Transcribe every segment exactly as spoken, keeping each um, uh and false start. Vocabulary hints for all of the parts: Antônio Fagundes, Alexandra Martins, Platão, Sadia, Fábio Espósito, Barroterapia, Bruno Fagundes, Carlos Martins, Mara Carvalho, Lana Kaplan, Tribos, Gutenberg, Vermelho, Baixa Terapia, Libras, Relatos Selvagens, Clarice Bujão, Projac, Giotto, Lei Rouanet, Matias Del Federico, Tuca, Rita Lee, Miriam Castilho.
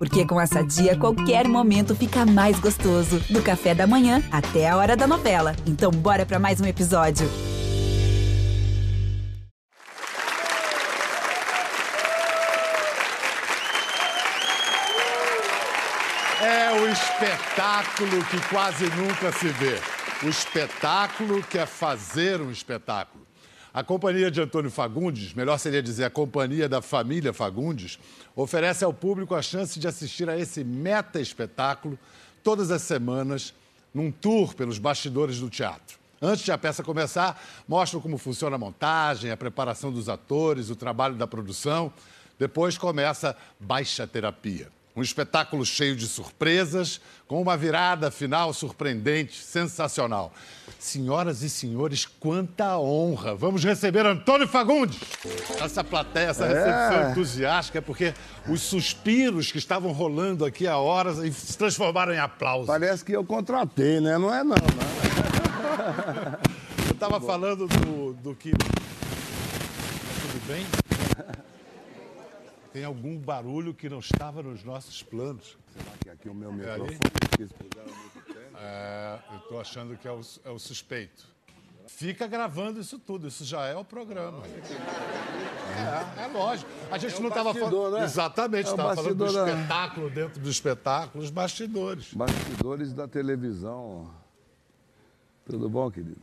Porque com a Sadia, qualquer momento fica mais gostoso. Do café da manhã até a hora da novela. Então bora pra mais um episódio. É o espetáculo que quase nunca se vê. O espetáculo que é fazer um espetáculo. A companhia de Antônio Fagundes, melhor seria dizer a companhia da família Fagundes, oferece ao público a chance de assistir a esse meta-espetáculo todas as semanas, num tour pelos bastidores do teatro. Antes de a peça começar, mostram como funciona a montagem, a preparação dos atores, o trabalho da produção. Depois começa Baixa Terapia. Um espetáculo cheio de surpresas, com uma virada final surpreendente, sensacional. Senhoras e senhores, quanta honra! Vamos receber Antônio Fagundes! Essa plateia, essa recepção é. entusiástica, porque os suspiros que estavam rolando aqui há horas se transformaram em aplausos. Parece que eu contratei, né? Não é não, né? Eu estava falando do, do que... Tudo bem? Tem algum barulho que não estava nos nossos planos. Será que aqui o meu microfone? É, eu estou achando que é o, é o suspeito. Fica gravando isso tudo, isso já é o programa. É, é lógico. A gente é um não estava falando. Né? Exatamente, estava é um falando do espetáculo da... dentro do espetáculo, os bastidores. Bastidores da televisão. Tudo bom, querido?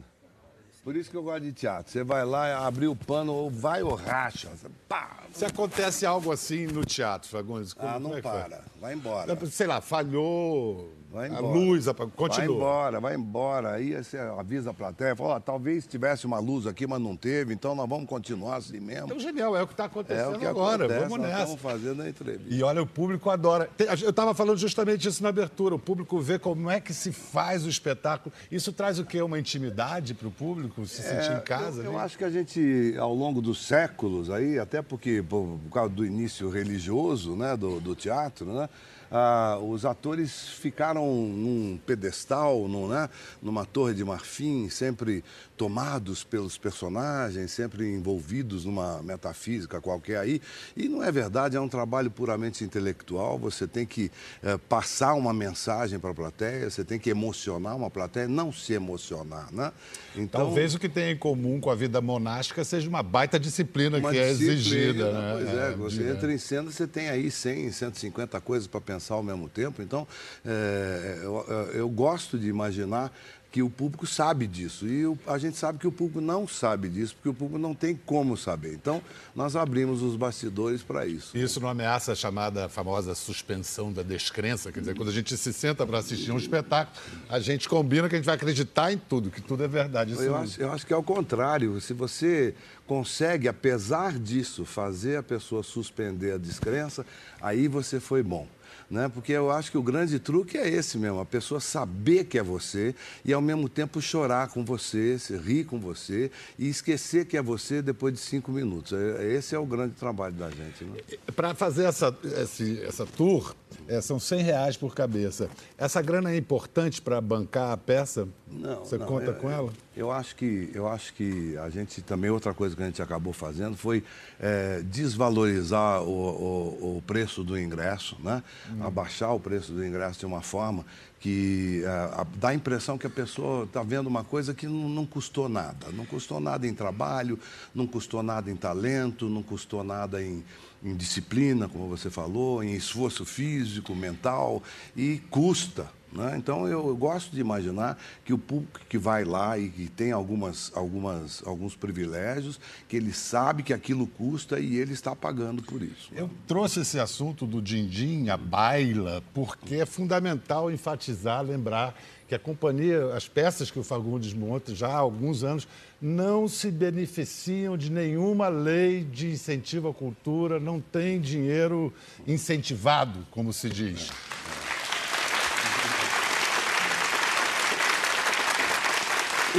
Por isso que eu gosto de teatro. Você vai lá, abrir o pano, ou vai ou racha. Pá. Se acontece algo assim no teatro, Fagundes... Como, ah, não como é para. Vai embora. Sei lá, falhou, vai embora. A luz, a... continua. Vai embora, vai embora. Aí você avisa a plateia, fala, oh, talvez tivesse uma luz aqui, mas não teve, então nós vamos continuar assim mesmo. Então, genial, é o que está acontecendo é o que agora. Acontece, vamos nós nessa. Estamos fazendo a entrevista. E olha, o público adora. Eu estava falando justamente isso na abertura. O público vê como é que se faz o espetáculo. Isso traz o quê? Uma intimidade para o público? Se sentir é, em casa, eu, eu acho que a gente, ao longo dos séculos, aí, até porque por, por causa do início religioso, né, do, do teatro, né, ah, os atores ficaram num pedestal, num, né, numa torre de marfim, sempre tomados pelos personagens, sempre envolvidos numa metafísica qualquer aí. E não é verdade, é um trabalho puramente intelectual. Você tem que eh, passar uma mensagem para a plateia, você tem que emocionar uma plateia, não se emocionar, né? Então, talvez o que tem em comum com a vida monástica seja uma baita disciplina uma que disciplina, é exigida. Né? Pois é, é você é. entra em cena, você tem aí cem, cento e cinquenta coisas para pensar ao mesmo tempo. Então, é, eu, eu gosto de imaginar que o público sabe disso. E o, a gente sabe que o público não sabe disso, porque o público não tem como saber. Então, nós abrimos os bastidores para isso. Isso não ameaça a chamada a famosa suspensão da descrença? Quer dizer, quando a gente se senta para assistir um espetáculo, a gente combina que a gente vai acreditar em tudo, que tudo é verdade. Isso eu, acho, eu acho que é o contrário. Se você consegue, apesar disso, fazer a pessoa suspender a descrença, aí você foi bom. Né? Porque eu acho que o grande truque é esse mesmo, a pessoa saber que é você e ao mesmo tempo chorar com você, se rir com você e esquecer que é você depois de cinco minutos. Esse é o grande trabalho da gente. Né? Para fazer essa, esse, essa tour, é, são cem reais por cabeça. Essa grana é importante para bancar a peça? Não. Você não, conta eu, com ela? Eu acho, que, eu acho que a gente também, outra coisa que a gente acabou fazendo foi é, desvalorizar o, o, o preço do ingresso, né? Abaixar o preço do ingresso de uma forma que uh, dá a impressão que a pessoa está vendo uma coisa que não, não custou nada. Não custou nada em trabalho, não custou nada em talento, não custou nada em, em disciplina, como você falou, em esforço físico, mental, e custa. Né? Então, eu, eu gosto de imaginar que o público que vai lá e que tem algumas, algumas, alguns privilégios, que ele sabe que aquilo custa e ele está pagando por isso. Né? Eu trouxe esse assunto do din-din, a baila, porque é fundamental enfatizar, lembrar que a companhia, as peças que o Fagundes monta já há alguns anos, não se beneficiam de nenhuma lei de incentivo à cultura, não tem dinheiro incentivado, como se diz.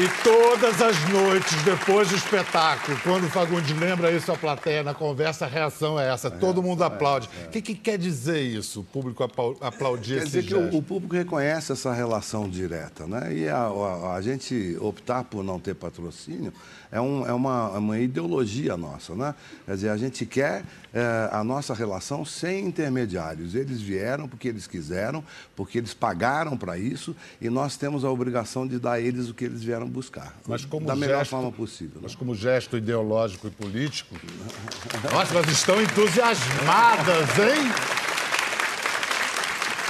E todas as noites, depois do espetáculo, quando o Fagundes lembra isso à plateia, na conversa, a reação é essa. É, Todo mundo é, aplaude. O é. que, que quer dizer isso, o público aplaudir esse gesto? Quer dizer que o, o público reconhece essa relação direta, né? E a, a, a gente optar por não ter patrocínio é, um, é uma, uma ideologia nossa, né? Quer dizer, a gente quer é, a nossa relação sem intermediários. Eles vieram porque eles quiseram, porque eles pagaram para isso, e nós temos a obrigação de dar a eles o que eles vieram buscar, mas como da melhor gesto, forma possível. Né? Mas como gesto ideológico e político... Nossa, elas estão entusiasmadas, hein?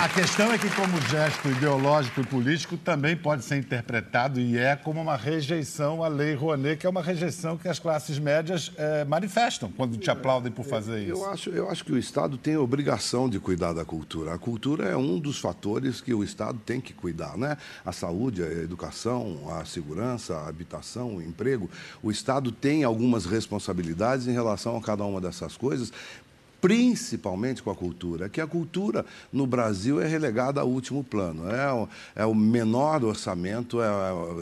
A questão é que, como gesto ideológico e político, também pode ser interpretado e é como uma rejeição à Lei Rouanet, que é uma rejeição que as classes médias é, manifestam quando te aplaudem por fazer isso. Eu acho, eu acho que o Estado tem a obrigação de cuidar da cultura. A cultura é um dos fatores que o Estado tem que cuidar, né? A saúde, a educação, a segurança, a habitação, o emprego. O Estado tem algumas responsabilidades em relação a cada uma dessas coisas, principalmente com a cultura, que a cultura no Brasil é relegada ao último plano. É o, é o menor orçamento, é,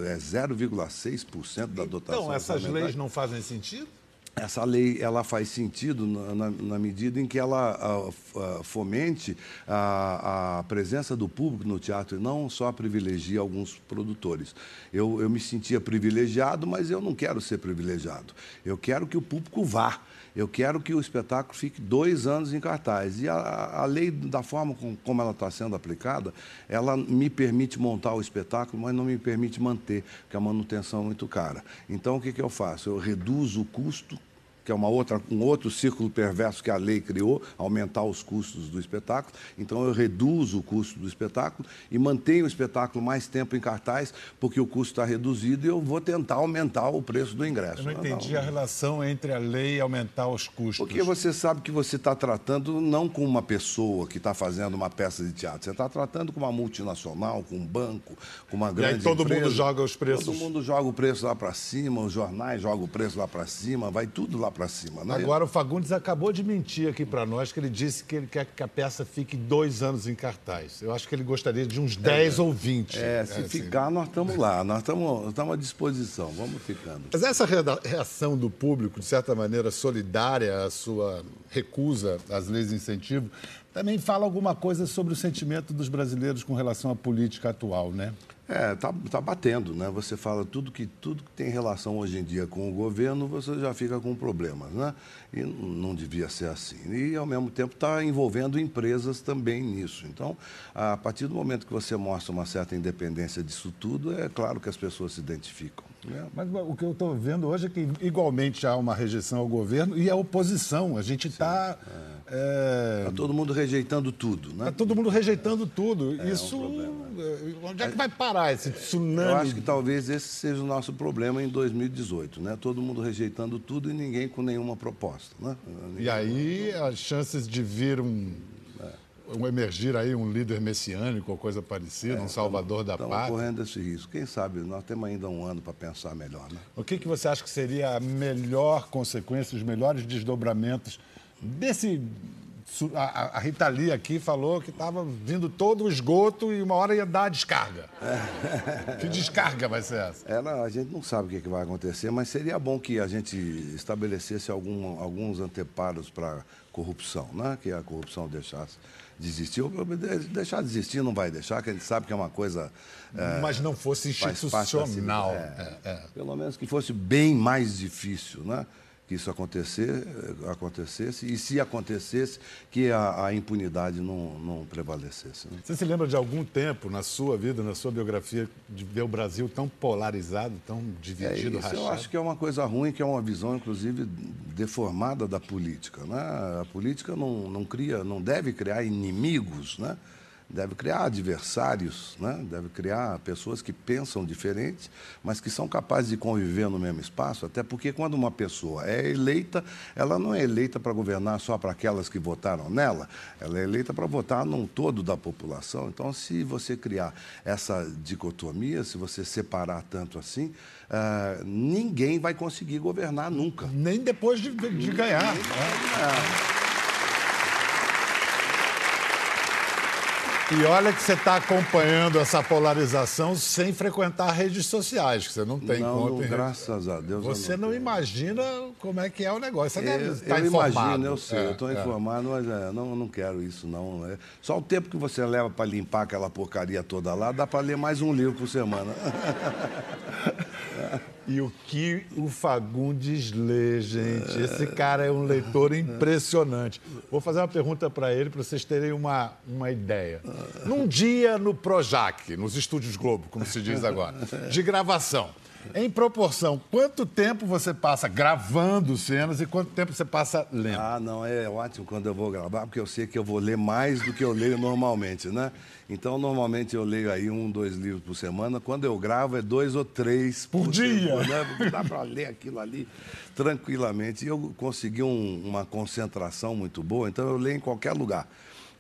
é zero vírgula seis por cento da dotação. Então, essas leis não fazem sentido? Essa lei, ela faz sentido na, na, na medida em que ela uh, fomente a, a presença do público no teatro e não só privilegia alguns produtores. Eu, eu me sentia privilegiado, mas eu não quero ser privilegiado. Eu quero que o público vá. Eu quero que o espetáculo fique dois anos em cartaz. E a, a lei, da forma com, como ela está sendo aplicada, ela me permite montar o espetáculo, mas não me permite manter, porque a manutenção é muito cara. Então, o que, que eu faço? Eu reduzo o custo, que é uma outra, um outro círculo perverso que a lei criou, aumentar os custos do espetáculo. Então, eu reduzo o custo do espetáculo e mantenho o espetáculo mais tempo em cartaz, porque o custo está reduzido e eu vou tentar aumentar o preço do ingresso. Eu não, não entendi não. a relação entre a lei e aumentar os custos. Porque você sabe que você está tratando não com uma pessoa que está fazendo uma peça de teatro, você está tratando com uma multinacional, com um banco, com uma grande empresa. E aí todo empresa. mundo joga os preços. Todo mundo joga o preço lá para cima, os jornais jogam o preço lá para cima, vai tudo lá para cima, né? Agora, o Fagundes acabou de mentir aqui para nós, que ele disse que ele quer que a peça fique dois anos em cartaz. Eu acho que ele gostaria de uns dez ou vinte. É, se é, ficar, assim. nós estamos lá, nós estamos à disposição, vamos ficando. Mas essa reação do público, de certa maneira, solidária à sua recusa às leis de incentivo, também fala alguma coisa sobre o sentimento dos brasileiros com relação à política atual, né? É, tá, tá batendo, né? Você fala tudo que, tudo que tem relação hoje em dia com o governo, você já fica com problemas, né? E não devia ser assim. E, ao mesmo tempo, está envolvendo empresas também nisso. Então, a partir do momento que você mostra uma certa independência disso tudo, é claro que as pessoas se identificam. Né? Mas o que eu estou vendo hoje é que, igualmente, há uma rejeição ao governo e à oposição. A gente está... É. Está todo mundo rejeitando tudo, né? Está todo mundo rejeitando é. tudo. É, Isso, é um problema. Onde é que vai parar esse tsunami? Eu acho que talvez esse seja o nosso problema em dois mil e dezoito, né? Todo mundo rejeitando tudo e ninguém com nenhuma proposta, né? Ninguém e aí não... as chances de vir um... Um emergir aí um líder messiânico ou coisa parecida, é, um salvador da pátria. Estamos correndo esse risco. Quem sabe, nós temos ainda um ano para pensar melhor, né? O que, que você acha que seria a melhor consequência, os melhores desdobramentos desse... A, a Rita Lee aqui falou que estava vindo todo o esgoto e uma hora ia dar a descarga. Que descarga vai ser essa? Ela, a gente não sabe o que, que vai acontecer, mas seria bom que a gente estabelecesse algum, alguns anteparos para corrupção, né? Que a corrupção deixasse de existir. Deixar de existir não vai deixar, que a gente sabe que é uma coisa... É, mas não fosse institucional. É, é, é. Pelo menos que fosse bem mais difícil, né? Que isso acontecer, acontecesse, e se acontecesse, que a, a impunidade não, não prevalecesse. Né? Você se lembra de algum tempo na sua vida, na sua biografia, de ver o Brasil tão polarizado, tão dividido, é, rachado? Eu acho que é uma coisa ruim, que é uma visão, inclusive, deformada da política. Né? A política não, não cria, não deve criar inimigos, né? Deve criar adversários, né? Deve criar pessoas que pensam diferente, mas que são capazes de conviver no mesmo espaço, até porque quando uma pessoa é eleita, ela não é eleita para governar só para aquelas que votaram nela, ela é eleita para votar num todo da população. Então, se você criar essa dicotomia, se você separar tanto assim, uh, ninguém vai conseguir governar nunca. Nem depois de, de ganhar. Nem, nem, é. É. E olha que você está acompanhando essa polarização sem frequentar redes sociais, que você não tem não, conta. Não, graças a Deus. Você não, não imagina como é que é o negócio. Você deve estar informado. Eu imagino, eu sei, é, eu estou é. informado, mas é, não, não quero isso, não. É. Só o tempo que você leva para limpar aquela porcaria toda lá, dá para ler mais um livro por semana. E o que o Fagundes lê, gente? Esse cara é um leitor impressionante. Vou fazer uma pergunta para ele, para vocês terem uma, uma ideia. Num dia no Projac, nos Estúdios Globo, como se diz agora, de gravação, em proporção, quanto tempo você passa gravando cenas e quanto tempo você passa lendo? Ah, não, é ótimo quando eu vou gravar, porque eu sei que eu vou ler mais do que eu leio normalmente, né? Então, normalmente, eu leio aí um, dois livros por semana. Quando eu gravo, é dois ou três por, por dia. Né? Dá para ler aquilo ali tranquilamente. E eu consegui um, uma concentração muito boa, então eu leio em qualquer lugar.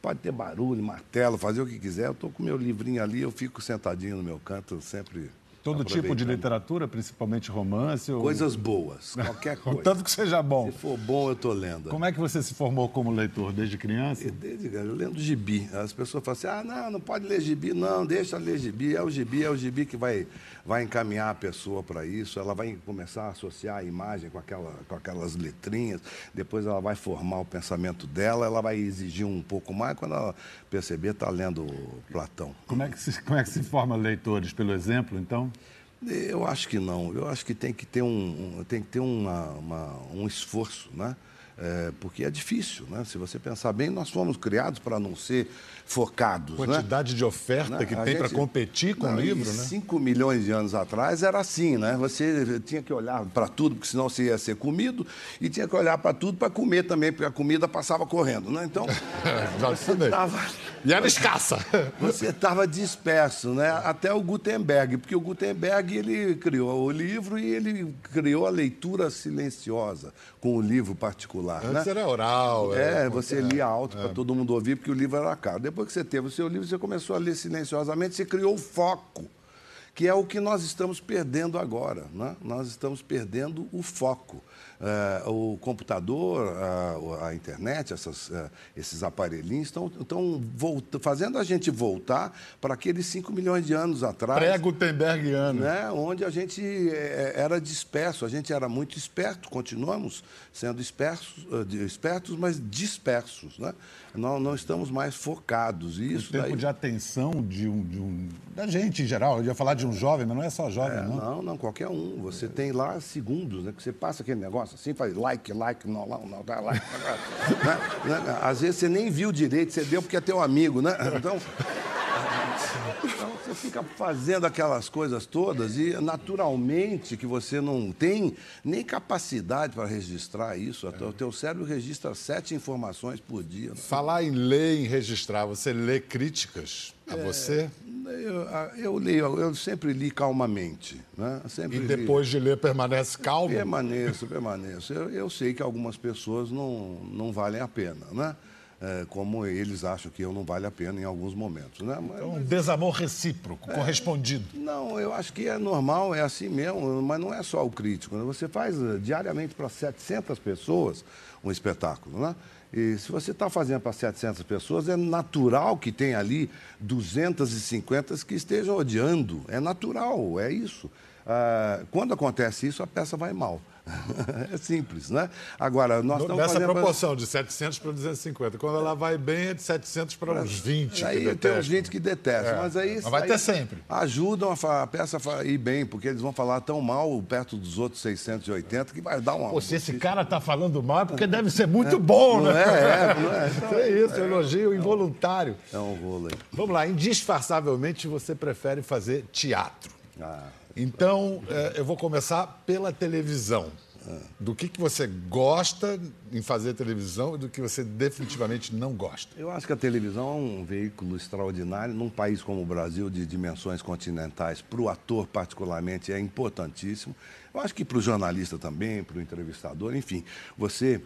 Pode ter barulho, martelo, fazer o que quiser. Eu estou com o meu livrinho ali, eu fico sentadinho no meu canto, sempre... Todo tipo de literatura, principalmente romance? Ou... Coisas boas, qualquer coisa. Tanto que seja bom. Se for bom, eu estou lendo. Como é que você se formou como leitor, desde criança? Desde criança, eu lendo gibi. As pessoas falam assim, ah, não, não pode ler gibi. Não, deixa ler gibi, é o gibi, é o gibi que vai, vai encaminhar a pessoa para isso. Ela vai começar a associar a imagem com, aquela, com aquelas letrinhas. Depois ela vai formar o pensamento dela, ela vai exigir um pouco mais. Quando ela perceber, está lendo Platão. Como é que se, como é que se forma leitores? Pelo exemplo, então? Eu acho que não. Eu acho que tem que ter um, um, tem que ter uma, uma, um esforço, né? É, porque é difícil, né? Se você pensar bem, nós fomos criados para não ser focados. A quantidade né? de oferta né? que a tem para competir com o livro, né? cinco milhões de anos atrás era assim, né? Você tinha que olhar para tudo, porque senão você ia ser comido, e tinha que olhar para tudo para comer também, porque a comida passava correndo, né? Então, você tava... E era escassa. Você estava disperso, né? Até o Gutenberg, porque o Gutenberg, ele criou o livro e ele criou a leitura silenciosa com o livro particular. Antes né? era oral. É, é você é, lia alto é. para todo mundo ouvir, porque o livro era caro. Depois que você teve o seu livro, você começou a ler silenciosamente, você criou o foco, que é o que nós estamos perdendo agora. Né? Nós estamos perdendo o foco. É, o computador, a, a internet, essas, esses aparelhinhos estão, estão volta, fazendo a gente voltar para aqueles cinco milhões de anos atrás. Pré-Gutenbergiano. Né, onde a gente era disperso, a gente era muito esperto, continuamos sendo espertos, espertos mas dispersos. Né? Não, não estamos mais focados. E isso o tempo daí... de atenção de um, de um, da gente em geral, eu ia falar de um jovem, mas não é só jovem, é, não. Não, não, qualquer um. Você é. tem lá segundos, né, que você passa aquele negócio assim, faz like, like, não, não, não, dá like. Né? Né? Às vezes você nem viu direito, você deu porque é teu amigo, né? Então, então, você fica fazendo aquelas coisas todas e naturalmente que você não tem nem capacidade para registrar isso. É. O teu cérebro registra sete informações por dia. Né? Falar em ler, em registrar, você lê críticas a é... você? Eu, eu leio, eu sempre li calmamente. Né? Sempre e depois li. de ler, permanece calmo? Permaneço, permaneço. Eu, eu sei que algumas pessoas não, não valem a pena, né? É, como eles acham que eu não vale a pena em alguns momentos. Né? Mas, então, um desamor recíproco, é, correspondido. Não, eu acho que é normal, é assim mesmo, mas não é só o crítico. Né? Você faz diariamente para setecentas pessoas um espetáculo, né? E se você está fazendo para setecentas pessoas, é natural que tenha ali duzentas e cinquenta que estejam odiando. É natural, é isso. Ah, quando acontece isso, a peça vai mal. É simples, né? Agora, nós estamos Nessa fazendo... proporção, de setecentos para duzentos e cinquenta. Quando ela vai bem, é de setecentos para uns vinte. Aí tem uns vinte que detestam. É. Mas, aí, mas vai aí ter sempre. Ajudam a peça a ir bem, porque eles vão falar tão mal perto dos outros seiscentos e oitenta que vai dar uma... Pô, se esse cara está falando mal, é porque deve ser muito é. bom, né? Não é, é, não é. Então, é isso, é. elogio é. involuntário. É um rolo aí. Vamos lá, indisfarçavelmente você prefere fazer teatro. Ah... Então, eu vou começar pela televisão. Do que você gosta em fazer televisão e do que você definitivamente não gosta? Eu acho que a televisão é um veículo extraordinário. Num país como o Brasil, de dimensões continentais, para o ator particularmente, é importantíssimo. Eu acho que para o jornalista também, para o entrevistador, enfim. Você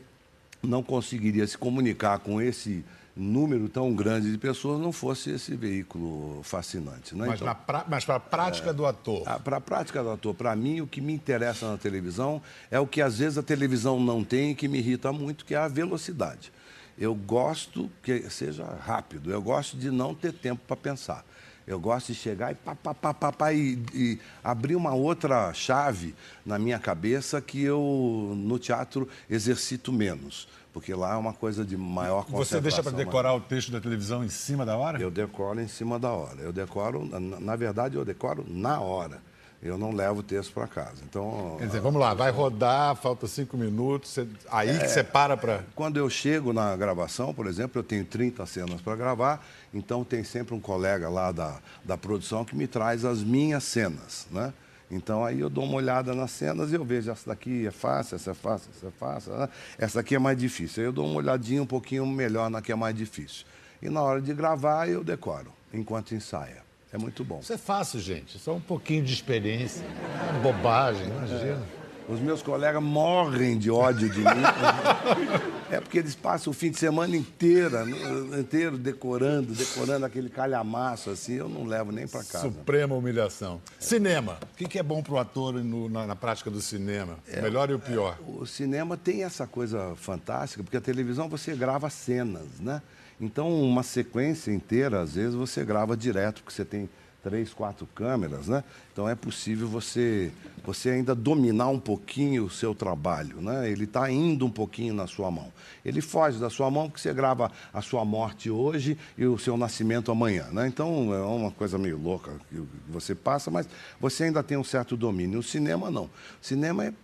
não conseguiria se comunicar com esse... número tão grande de pessoas não fosse esse veículo fascinante. Né? Mas então, para pra a prática é, do ator? Para a prática do ator, para mim, o que me interessa na televisão é o que, às vezes, a televisão não tem e que me irrita muito, que é a velocidade. eu gosto que seja rápido, eu gosto de não ter tempo para pensar. Eu gosto de chegar e, pá, pá, pá, pá, pá, e, e abrir uma outra chave na minha cabeça que eu, no teatro, exercito menos. Porque lá é uma coisa de maior concentração. Você deixa para decorar o texto da televisão em cima da hora? Eu decoro em cima da hora. Eu decoro, na verdade, eu decoro na hora. Eu não levo o texto para casa. Então, quer dizer, vamos lá, vai rodar, falta cinco minutos, você... aí é, que você para para... Quando eu chego na gravação, por exemplo, eu tenho trinta cenas para gravar, então tem sempre um colega lá da, da produção que me traz as minhas cenas, né? Então, aí eu dou uma olhada nas cenas e eu vejo, essa daqui é fácil, essa é fácil, essa é fácil, essa aqui é mais difícil. Aí eu dou uma olhadinha um pouquinho melhor na que é mais difícil. E na hora de gravar, eu decoro, enquanto ensaia. É muito bom. Isso é fácil, gente. Só um pouquinho de experiência. É bobagem, imagina. É. Os meus colegas morrem de ódio de mim. É porque eles passam o fim de semana inteira, inteiro decorando, decorando aquele calhamaço, assim, eu não levo nem para casa. Suprema humilhação. Cinema. O que é bom para o ator no, na, na prática do cinema? É, melhor e o pior? É, o cinema tem essa coisa fantástica, porque a televisão você grava cenas, né? Então, uma sequência inteira, às vezes, você grava direto, porque você tem três, quatro câmeras, né? Então, é possível você, você ainda dominar um pouquinho o seu trabalho, né? Ele está indo um pouquinho na sua mão. Ele foge da sua mão, porque você grava a sua morte hoje e o seu nascimento amanhã, né? Então, é uma coisa meio louca que você passa, mas você ainda tem um certo domínio. O cinema, não. O cinema é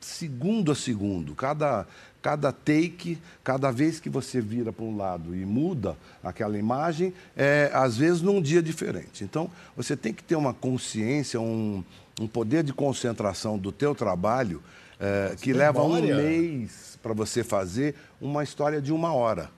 segundo a segundo. Cada... Cada take, cada vez que você vira para um lado e muda aquela imagem, é, às vezes num dia diferente. Então, você tem que ter uma consciência, um, um poder de concentração do teu trabalho, é, que leva um mês para você fazer uma história de uma hora.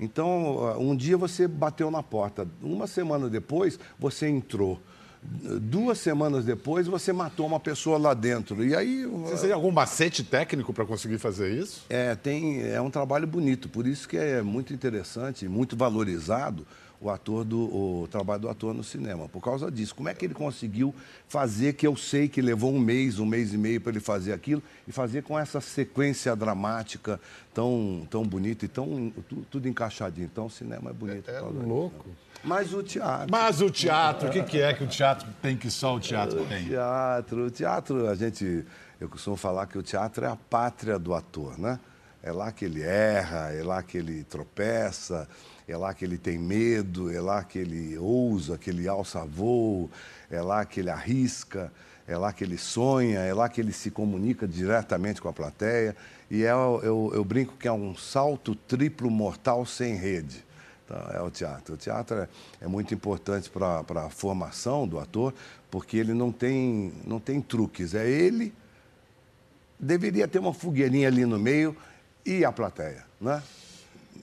Então, um dia você bateu na porta, uma semana depois você entrou. Duas semanas depois, você matou uma pessoa lá dentro. E aí... Você tem algum macete técnico para conseguir fazer isso? É, tem, é um trabalho bonito. Por isso que é muito interessante, muito valorizado o, ator do, o trabalho do ator no cinema. Por causa disso. Como é que ele conseguiu fazer, que eu sei que levou um mês, um mês e meio para ele fazer aquilo, e fazer com essa sequência dramática tão, tão bonita e tão, tudo encaixadinho. Então, o cinema é bonito. É, é louco. Isso. Mas o teatro... Mas o teatro, o que, que é que o teatro tem que só o teatro tem? O teatro, o teatro, a gente... Eu costumo falar que o teatro é a pátria do ator, né? É lá que ele erra, é lá que ele tropeça, é lá que ele tem medo, é lá que ele ousa, que ele alça voo, é lá que ele arrisca, é lá que ele sonha, é lá que ele se comunica diretamente com a plateia. E é, eu, eu brinco que é um salto triplo mortal sem rede. Então, é o teatro. O teatro é, é muito importante para a formação do ator, porque ele não tem, não tem truques. É ele, deveria ter uma fogueirinha ali no meio e a plateia, né?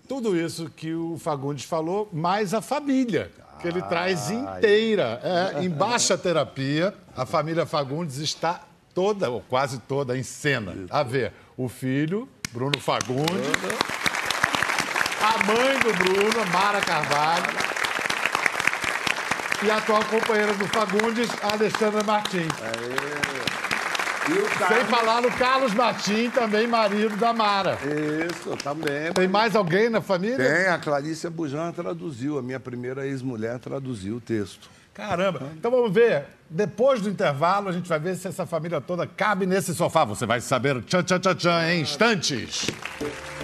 Tudo isso que o Fagundes falou, mais a família, que ele ah, traz inteira. É, em Baixa Terapia, a família Fagundes está toda, ou quase toda, em cena. A ver, o filho, Bruno Fagundes... A mãe do Bruno, Mara Carvalho. E a atual companheira do Fagundes, Alexandra Martins. Aê. E o Carlos... Sem falar no Carlos Martins, também marido da Mara. Isso, também. Tem mais alguém na família? Tem, a Clarice Bujão traduziu, a minha primeira ex-mulher traduziu o texto. Caramba. Então vamos ver. Depois do intervalo, a gente vai ver se essa família toda cabe nesse sofá. Você vai saber tchan, tchan, tchan, tchan, em instantes.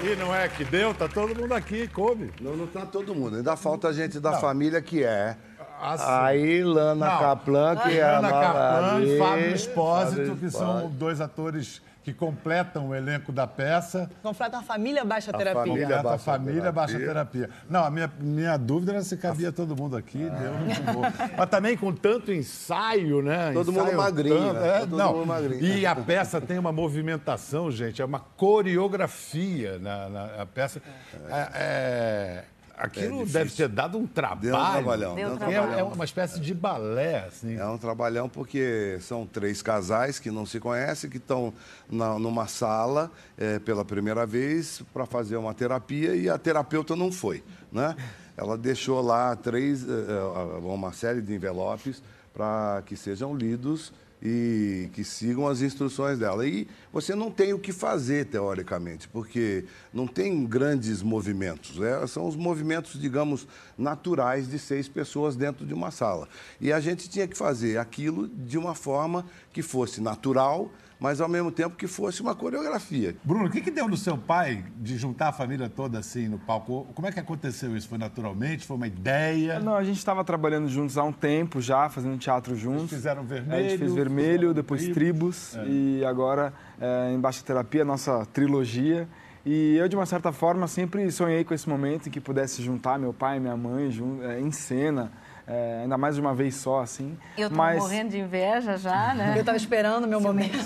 E não é que deu? Tá todo mundo aqui, come. Não, não tá todo mundo. Ainda falta a gente da não. família que é... Assim. Aí, Lana não. Kaplan, que Aí, é Lana a Kaplan e Fábio Espósito, Fábio que são dois atores que completam o elenco da peça. Completam a família Baixa Terapia. A família, Baixa, a família terapia. Baixa Terapia. Não, a minha, minha dúvida era se cabia todo mundo aqui. Ah. Deu muito bom. Mas também com tanto ensaio, né? Todo ensaio mundo magrinho. Tanto, né? é, todo não. mundo magrinho. E a peça tem uma movimentação, gente, é uma coreografia na, na a peça. É... é... Aquilo é deve ter dado um trabalho. Deu um trabalhão. Deu um trabalhão. É, é uma espécie de balé, assim. É um trabalhão porque são três casais que não se conhecem, que estão na, numa sala é, pela primeira vez para fazer uma terapia e a terapeuta não foi, né? Ela deixou lá três, uma série de envelopes para que sejam lidos e que sigam as instruções dela. E você não tem o que fazer, teoricamente, porque não tem grandes movimentos, né? São os movimentos, digamos, naturais de seis pessoas dentro de uma sala. E a gente tinha que fazer aquilo de uma forma que fosse natural, mas ao mesmo tempo que fosse uma coreografia. Bruno, o que, que deu no seu pai de juntar a família toda assim no palco? Como é que aconteceu isso? Foi naturalmente? Foi uma ideia? Não, a gente estava trabalhando juntos há um tempo já, fazendo teatro juntos. Eles fizeram Vermelho. É, a gente fez Vermelho, depois Tribos, Tribos é. e agora é, em Baixa Terapia, nossa trilogia. E eu, de uma certa forma, sempre sonhei com esse momento em que pudesse juntar meu pai e minha mãe em cena. É, ainda mais de uma vez só, assim. Eu tô Mas... morrendo de inveja já, né? Eu tava esperando o meu momento.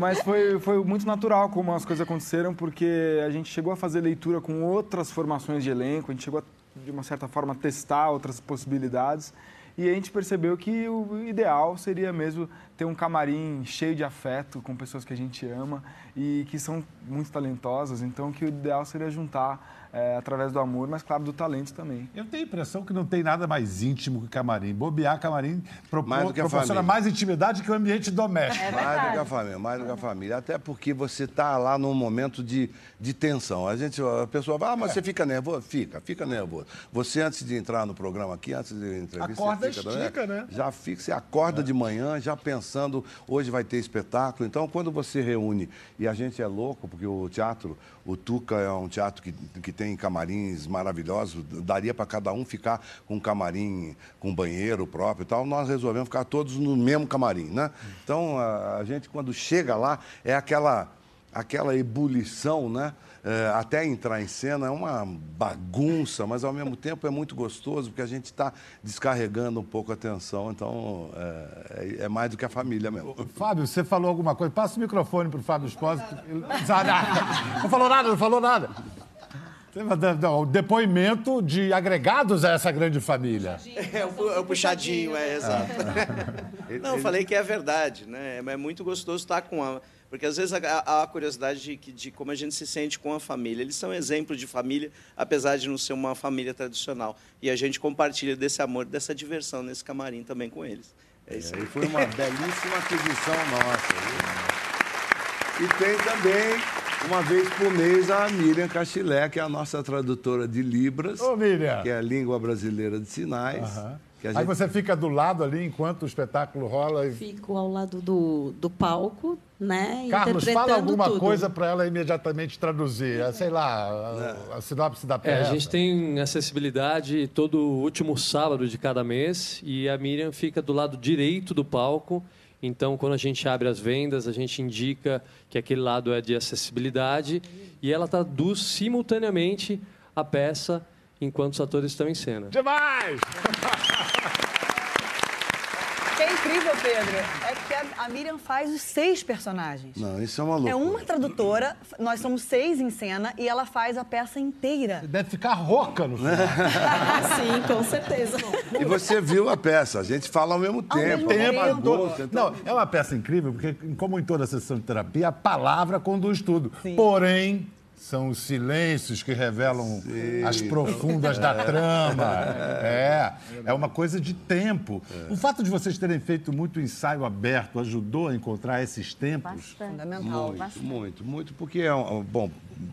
Mas foi, foi muito natural como as coisas aconteceram, porque a gente chegou a fazer leitura com outras formações de elenco, a gente chegou, a, de uma certa forma, a testar outras possibilidades, e a gente percebeu que o ideal seria mesmo ter um camarim cheio de afeto, com pessoas que a gente ama e que são muito talentosas, então que o ideal seria juntar É, através do amor, mas, claro, do talento também. Eu tenho a impressão que não tem nada mais íntimo que camarim. Bobear camarim propor, mais proporciona mais intimidade que o ambiente doméstico. É mais do que a família, mais do que a família. Até porque você está lá num momento de, de tensão. A, gente, a pessoa vai, ah, mas é. você fica nervoso? Fica, fica nervoso. Você, antes de entrar no programa aqui, antes de entrevista... Acorda, fica, estica, né? Já fica, você acorda é. de manhã, já pensando, hoje vai ter espetáculo. Então, quando você reúne, e a gente é louco, porque o teatro, o Tuca é um teatro que, que tem camarins maravilhosos, daria para cada um ficar com um camarim, com um banheiro próprio e tal. Nós resolvemos ficar todos no mesmo camarim, né? Então, a, a gente, quando chega lá, é aquela, aquela ebulição, né? É, até entrar em cena é uma bagunça, mas, ao mesmo tempo, é muito gostoso, porque a gente está descarregando um pouco a tensão. Então, é, é mais do que a família mesmo. Fábio, você falou alguma coisa? Passa o microfone para o Fábio Espósito. Não falou nada, não falou nada. O depoimento de agregados a essa grande família. É, o puxadinho, é, exato. Não, eu falei que é verdade, né? É muito gostoso estar com a... Porque, às vezes, há a curiosidade de, de como a gente se sente com a família. Eles são exemplo de família, apesar de não ser uma família tradicional. E a gente compartilha desse amor, dessa diversão nesse camarim também com eles. É isso aí. É, foi uma belíssima aquisição nossa. E tem também... Uma vez por mês, a Miriam Castilho, que é a nossa tradutora de Libras, Ô, Miriam. que é a língua brasileira de sinais. Uhum. Que a gente... Aí você fica do lado ali, enquanto o espetáculo rola? E... Fico ao lado do, do palco, né? Carlos, fala alguma tudo. coisa para ela imediatamente traduzir. É, sei lá, a, a sinopse da peça. É, a gente tem acessibilidade todo último sábado de cada mês e a Miriam fica do lado direito do palco. Então, quando a gente abre as vendas, a gente indica que aquele lado é de acessibilidade e ela traduz simultaneamente a peça enquanto os atores estão em cena. Demais! O que é incrível, Pedro, é que a Miriam faz os seis personagens. Não, isso é uma loucura. É uma tradutora, nós somos seis em cena e ela faz a peça inteira. Você deve ficar rouca no filme. Sim, com certeza. E você viu a peça, a gente fala ao mesmo ao tempo. Mesmo tempo. É bagunça, então... Não, é uma peça incrível, porque, como em toda a sessão de terapia, a palavra conduz tudo. Sim. Porém... São os silêncios que revelam Sim. as profundas é. da trama. É, é uma coisa de tempo. É. O fato de vocês terem feito muito ensaio aberto ajudou a encontrar esses tempos? Bastante. Fundamental. Muito, Bastante. muito, muito. Porque é, um, bom,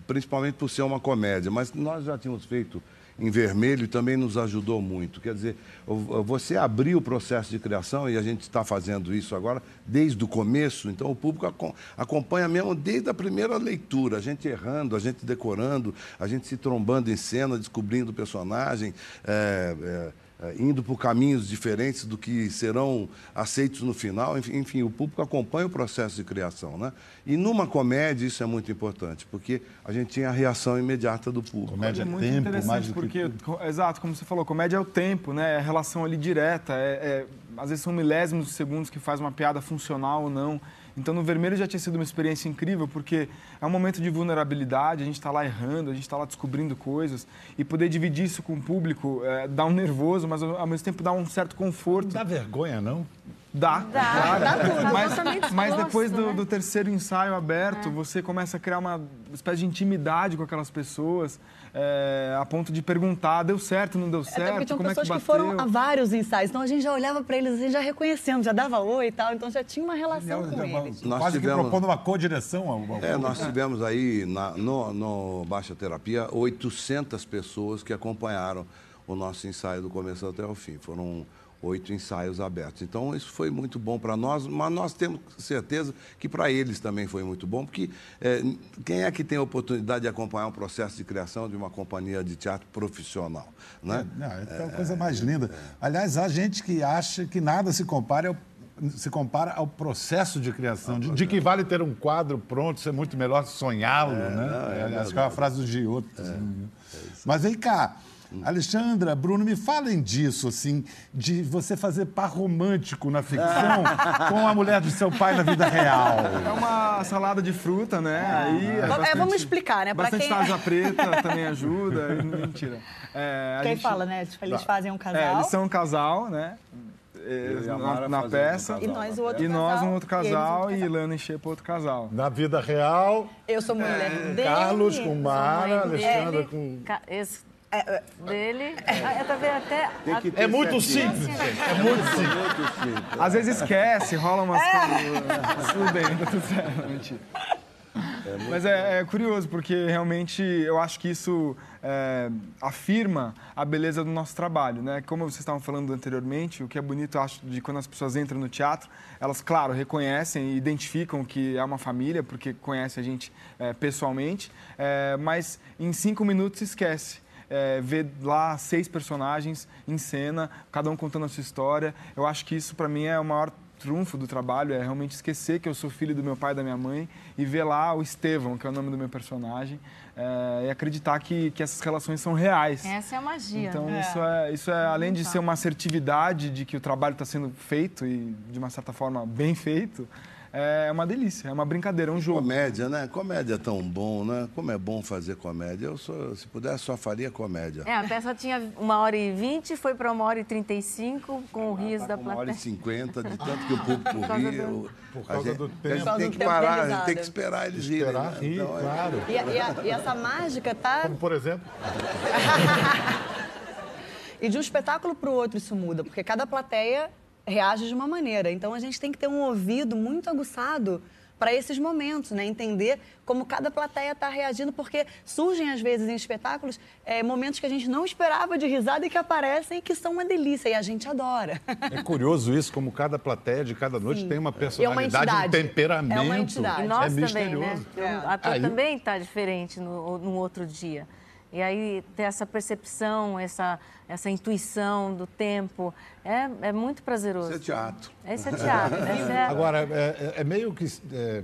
principalmente por ser uma comédia, mas nós já tínhamos feito em Vermelho e também nos ajudou muito. Quer dizer, você abriu o processo de criação, e a gente está fazendo isso agora desde o começo, então o público acompanha mesmo desde a primeira leitura, a gente errando, a gente decorando, a gente se trombando em cena, descobrindo o personagem, é, é, indo por caminhos diferentes do que serão aceitos no final. Enfim, o público acompanha o processo de criação, né? E numa comédia isso é muito importante, porque a gente tinha a reação imediata do público. Comédia é muito tempo, interessante, mais do porque, que... exato, como você falou, comédia é o tempo, né? É a relação ali direta, é, é, às vezes são milésimos de segundos que faz uma piada funcional ou não. Então, no Vermelho já tinha sido uma experiência incrível, porque é um momento de vulnerabilidade, a gente está lá errando, a gente está lá descobrindo coisas, e poder dividir isso com o público é, dá um nervoso, mas ao mesmo tempo dá um certo conforto. Não dá vergonha, não? Dá, dá, dá tudo. Mas, mas depois do, do terceiro ensaio aberto, é. você começa a criar uma espécie de intimidade com aquelas pessoas, é, a ponto de perguntar, deu certo, não deu certo, é, como é que bateu? Porque tinham pessoas que foram a vários ensaios, então a gente já olhava para eles, a gente já reconhecendo, já dava oi e tal, então já tinha uma relação eu, eu, eu, com eles. Nós Quase tivemos... que propondo uma co-direção. Ao... É, nós tivemos aí, na, no, no Baixa Terapia, oitocentas pessoas que acompanharam o nosso ensaio do começo até o fim. Foram... oito ensaios abertos. Então, isso foi muito bom para nós, mas nós temos certeza que para eles também foi muito bom, porque é, quem é que tem a oportunidade de acompanhar um processo de criação de uma companhia de teatro profissional? Né? É, não, é a é, coisa mais linda. É. Aliás, há gente que acha que nada se compara ao se compara ao processo de criação, ah, de, de que vale ter um quadro pronto, ser muito melhor sonhá-lo, é, né? Não, é, é, acho é, que é uma frase do Giotto. É, assim. é mas vem cá, Alexandra, Bruno, me falem disso, assim, de você fazer par romântico na ficção com a mulher do seu pai na vida real. É uma salada de fruta, né? Ah, Aí é bastante, é, vamos explicar, né? Pra bastante quem... tarja preta também ajuda, mentira. É, a quem gente... fala, né? Eles fazem um casal. É, eles são um casal, né? Eles, na, na peça, um casal, e nós, o outro e casal, nós um outro casal, e Ilana encher para outro casal. Na vida real, eu sou mulher é, dele, Carlos com Mara, Alexandra dele, com... Esse... É, dele, é, eu também até... É muito simples, gente. É muito simples. Às vezes esquece, rola umas coisas... Tudo bem, tudo certo, mentira. Mas é, é curioso, porque realmente eu acho que isso é, afirma a beleza do nosso trabalho, né? Como vocês estavam falando anteriormente, o que é bonito, eu acho, de quando as pessoas entram no teatro, elas, claro, reconhecem e identificam que é uma família, porque conhece a gente é, pessoalmente, é, mas em cinco minutos esquece. É, ver lá seis personagens em cena, cada um contando a sua história. Eu acho que isso, para mim, é o maior trunfo do trabalho, é realmente esquecer que eu sou filho do meu pai e da minha mãe e ver lá o Estevão, que é o nome do meu personagem, é, e acreditar que, que essas relações são reais. Essa é a magia. Então, né? isso, é, isso é, além de ser uma assertividade de que o trabalho está sendo feito e, de uma certa forma, bem feito, é uma delícia, é uma brincadeira, é um jogo. Comédia, né? Comédia é tão bom, né? Como é bom fazer comédia. Eu, só, se pudesse, só faria comédia. É, a peça tinha uma hora e vinte, foi para uma hora e trinta e cinco, com o riso da plateia. Uma hora e cinquenta, de tanto que o público ria. Por causa do tempo. A gente tem que parar, a gente tem que esperar eles rirem. Esperar rir, claro. E essa mágica tá... Como, por exemplo... E de um espetáculo para o outro isso muda, porque cada plateia... reage de uma maneira. Então, a gente tem que ter um ouvido muito aguçado para esses momentos, né? Entender como cada plateia está reagindo, porque surgem, às vezes, em espetáculos, é, momentos que a gente não esperava de risada e que aparecem e que são uma delícia, e a gente adora. É curioso isso, como cada plateia de cada noite Sim. tem uma personalidade, é uma um temperamento. É uma entidade. E nós é também, né? O ator Aí... também está diferente no, no outro dia. E aí, ter essa percepção, essa, essa intuição do tempo, é, é muito prazeroso. Isso é teatro. Isso é teatro. É. Agora, é, é meio que... É,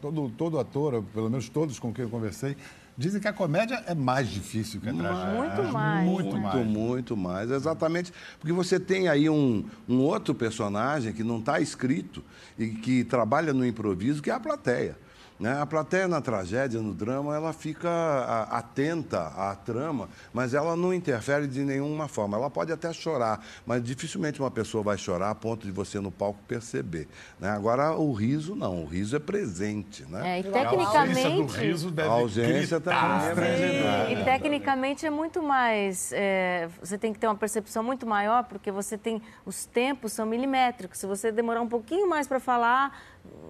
todo, todo ator, pelo menos todos com quem eu conversei, dizem que a comédia é mais difícil que a tragédia. Muito mais. Muito, né? muito, muito mais. Exatamente. Porque você tem aí um, um outro personagem que não está escrito e que trabalha no improviso, que é a plateia. A plateia na tragédia, no drama, ela fica atenta à trama, mas ela não interfere de nenhuma forma. Ela pode até chorar, mas dificilmente uma pessoa vai chorar a ponto de você no palco perceber. Agora, o riso não, o riso é presente. Né? É, e tecnicamente... A ausência do riso deve a ausência também é presente. E tecnicamente é muito mais... É, você tem que ter uma percepção muito maior, porque você tem... Os tempos são milimétricos. Se você demorar um pouquinho mais para falar...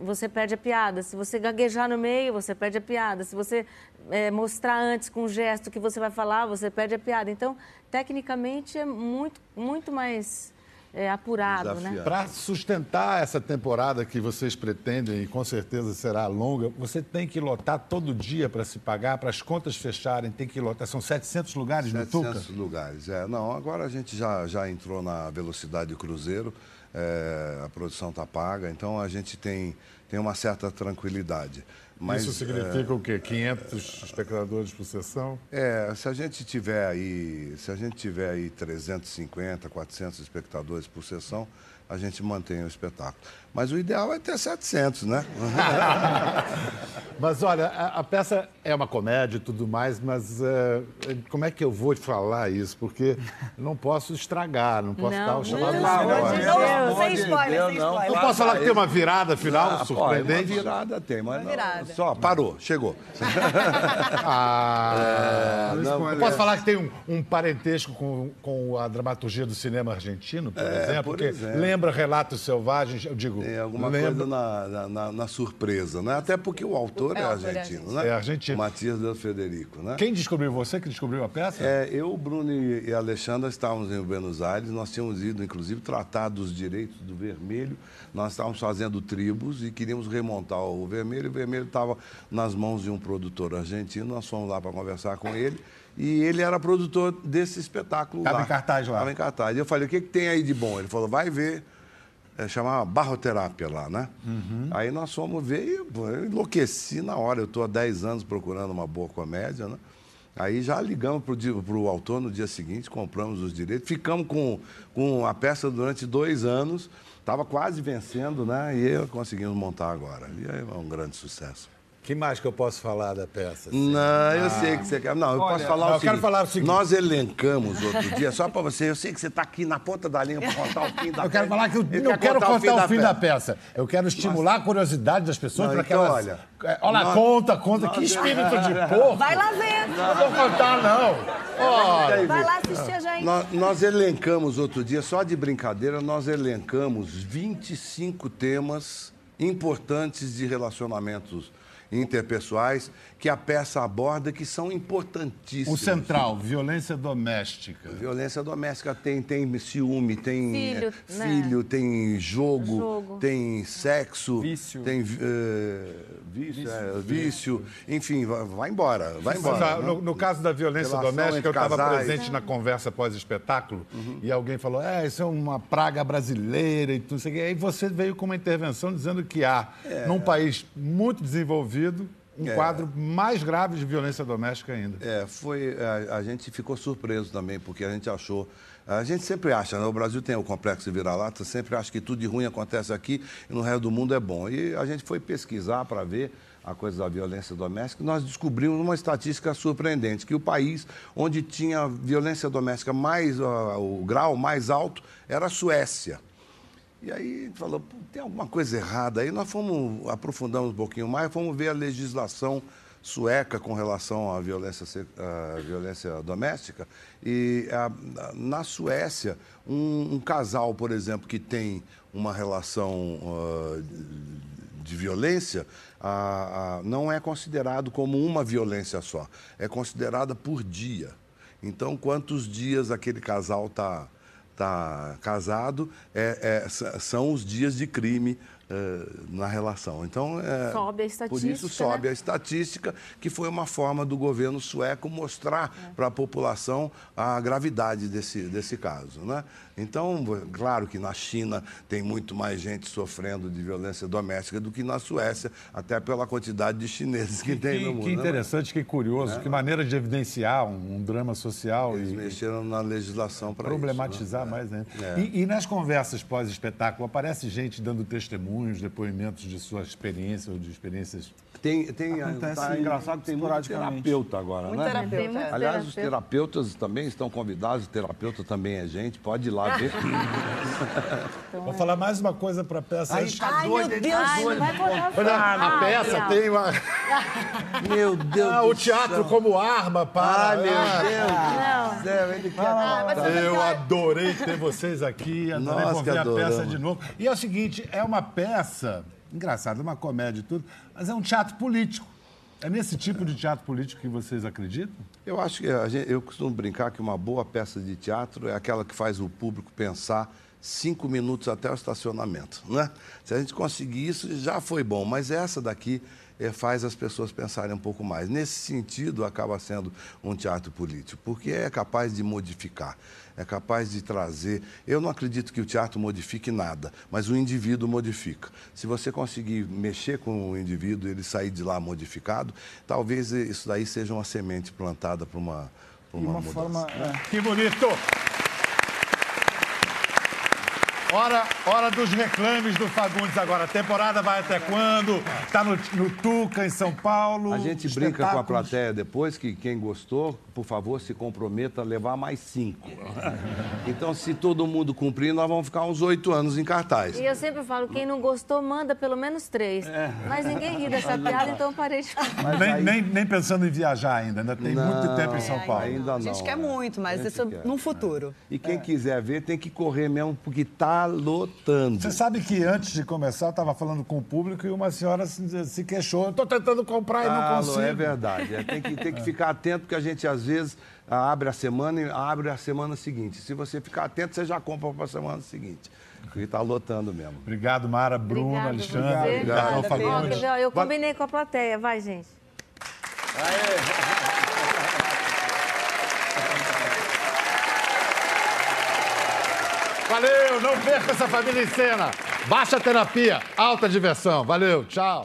você perde a piada. Se você gaguejar no meio, você perde a piada. Se você é, mostrar antes com um gesto que você vai falar, você perde a piada. Então, tecnicamente, é muito, muito mais é, apurado. Desafiado. Né? Para sustentar essa temporada que vocês pretendem, e com certeza será longa, você tem que lotar todo dia para se pagar, para as contas fecharem, tem que lotar. São setecentos lugares no Tuca? setecentos lugares, é. Não, agora a gente já, já entrou na velocidade do cruzeiro. É, a produção está paga, então a gente tem, tem uma certa tranquilidade. Mas, isso significa é, o quê? quinhentos é, espectadores por sessão? É, se a gente tiver aí, se a gente tiver aí trezentos e cinquenta, quatrocentos espectadores por sessão, a gente mantém o espetáculo. Mas o ideal é ter setecentos, né? Mas olha, a, a peça é uma comédia e tudo mais, mas uh, como é que eu vou te falar isso? Porque não posso estragar, não posso não, dar o chamado não, não, não, não, sem spoiler, sem spoiler. Não posso falar que tem uma virada final não, surpreendente? Pô, uma virada tem, mas virada. Não, só parou, chegou. Ah, é, não, não posso falar que tem um, um parentesco com, com a dramaturgia do cinema argentino, por é, exemplo? Por exemplo. Lembra Relatos Selvagens, eu digo... Tem alguma lembra. coisa na, na, na surpresa, né? Até porque o autor é, é argentino, né? É argentino. Matias Del Federico, né? Quem descobriu? Você que descobriu a peça? É, eu, Bruno e a Alexandra estávamos em Buenos Aires, nós tínhamos ido, inclusive, tratar dos direitos do Vermelho, nós estávamos fazendo Tribos e queríamos remontar o Vermelho, o Vermelho estava nas mãos de um produtor argentino, nós fomos lá para conversar com ele. E ele era produtor desse espetáculo lá. Estava em cartaz lá. Estava em cartaz. E eu falei, o que, que tem aí de bom? Ele falou, vai ver. É, chamava Barroterapia lá, né? Uhum. Aí nós fomos ver e eu enlouqueci na hora. Eu estou há dez anos procurando uma boa comédia, né? Aí já ligamos para o autor no dia seguinte, compramos os direitos. Ficamos com, com a peça durante dois anos. Estava quase vencendo, né? E eu conseguimos montar agora. E aí é um grande sucesso. O que mais que eu posso falar da peça? Assim? Não, eu ah. sei que você quer. Não, eu Olha, posso falar não, o seguinte. Eu quero falar o seguinte. Nós elencamos outro dia, só para você. Eu sei que você está aqui na ponta da linha para contar o fim da peça. Eu quero falar que eu Ele não quero contar, contar o fim, da, o fim da, peça. da peça. Eu quero estimular Mas... a curiosidade das pessoas para que então, elas... Olha, olha nós... conta, conta. Nós... Que espírito de porco. Vai lá ver. Não vou contar, não. Olha. Vai lá assistir a gente. Nós, nós elencamos outro dia, só de brincadeira, nós elencamos vinte e cinco temas importantes de relacionamentos interpessoais, que a peça aborda, que são importantíssimos. O central, violência doméstica. Violência doméstica tem, tem ciúme, tem filho, é, filho né? tem jogo, jogo, tem sexo, vício, tem, uh, vício, vício, é, vício, enfim, vai, vai embora, vai embora. Mas, né? no, no caso da violência Relação doméstica, eu estava presente na conversa pós-espetáculo uhum. e alguém falou, é, isso é uma praga brasileira e tudo isso aqui. Aí você veio com uma intervenção dizendo que há, é. num país muito desenvolvido, um é. quadro mais grave de violência doméstica ainda. É, foi... A, a gente ficou surpreso também, porque a gente achou... A gente sempre acha, né? O Brasil tem o complexo de vira-lata, sempre acha que tudo de ruim acontece aqui e no resto do mundo é bom. E a gente foi pesquisar para ver a coisa da violência doméstica e nós descobrimos uma estatística surpreendente, que o país onde tinha violência doméstica mais... Uh, o grau mais alto era a Suécia. E aí falou, tem alguma coisa errada. Aí nós fomos, aprofundamos um pouquinho mais, fomos ver a legislação sueca com relação à violência, à violência doméstica. E a, na Suécia, um, um casal, por exemplo, que tem uma relação uh, de violência, uh, uh, não é considerado como uma violência só. É considerada por dia. Então, quantos dias aquele casal está... Tá casado, é, é, são os dias de crime é, na relação. Então, é, sobe a estatística, por isso sobe né? a estatística, que foi uma forma do governo sueco mostrar é. para a população a gravidade desse, desse caso, né? Então, claro que na China tem muito mais gente sofrendo de violência doméstica do que na Suécia, até pela quantidade de chineses que, que tem que, no mundo. Que interessante, né? Que curioso, é, que maneira de evidenciar um, um drama social. Eles e, mexeram na legislação para problematizar isso, né? mais, né? É. E, e nas conversas pós-espetáculo, aparece gente dando testemunhos, depoimentos de sua experiência ou de experiências... Tem, tem tá engraçado que tem muito terapeuta agora, muito né? Terapeuta. Aliás, terapeuta. Os terapeutas também estão convidados, o terapeuta também é gente, pode ir lá. Então, vou é. falar mais uma coisa para a peça. Ai, tá ai doido, meu Deus, tá ai, vai olha, a peça ai, tem uma... Meu Deus ah, o teatro céu. Como arma para... Ai, meu ah, Deus, Deus. Não. Ele quer ah, matar. Eu adorei ter vocês aqui, adorei Nossa, ver a peça de novo. E é o seguinte, é uma peça, engraçada, uma comédia e tudo, mas é um teatro político. É nesse tipo de teatro político que vocês acreditam? Eu acho que a gente, eu costumo brincar que uma boa peça de teatro é aquela que faz o público pensar cinco minutos até o estacionamento, né? Se a gente conseguir isso, já foi bom, mas essa daqui é, faz as pessoas pensarem um pouco mais. Nesse sentido, acaba sendo um teatro político, porque é capaz de modificar, é capaz de trazer... Eu não acredito que o teatro modifique nada, mas o indivíduo modifica. Se você conseguir mexer com o indivíduo e ele sair de lá modificado, talvez isso daí seja uma semente plantada para uma, pra uma, uma mudança. Forma... É. Que bonito! Ora... Hora dos reclames do Fagundes agora. A temporada vai até quando? Está no, no Tuca, em São Paulo. A gente brinca com a plateia depois que quem gostou, por favor, se comprometa a levar mais cinco. Então, se todo mundo cumprir, nós vamos ficar uns oito anos em cartaz. E eu sempre falo, quem não gostou, manda pelo menos três. É. Mas ninguém ri dessa piada, então eu parei de falar. Nem, aí... nem, nem pensando em viajar ainda, ainda tem não, muito tempo em São Paulo. Ainda não. A gente quer muito, mas isso quer, num futuro. É. E quem é. quiser ver, tem que correr mesmo, porque tá lotado. Você sabe que antes de começar eu estava falando com o público e uma senhora se, se queixou. Estou tentando comprar e ah, não consigo. É verdade. É, tem que, tem que ficar atento, porque a gente às vezes abre a semana e abre a semana seguinte. Se você ficar atento, você já compra para a semana seguinte. Porque está lotando mesmo. Obrigado, Mara, Bruno, Alexandre. Obrigado. Obrigado. Obrigado. Eu combinei com a plateia. Vai, gente. Aê. Valeu, não perca essa família em cena. Baixa terapia, alta diversão. Valeu, tchau.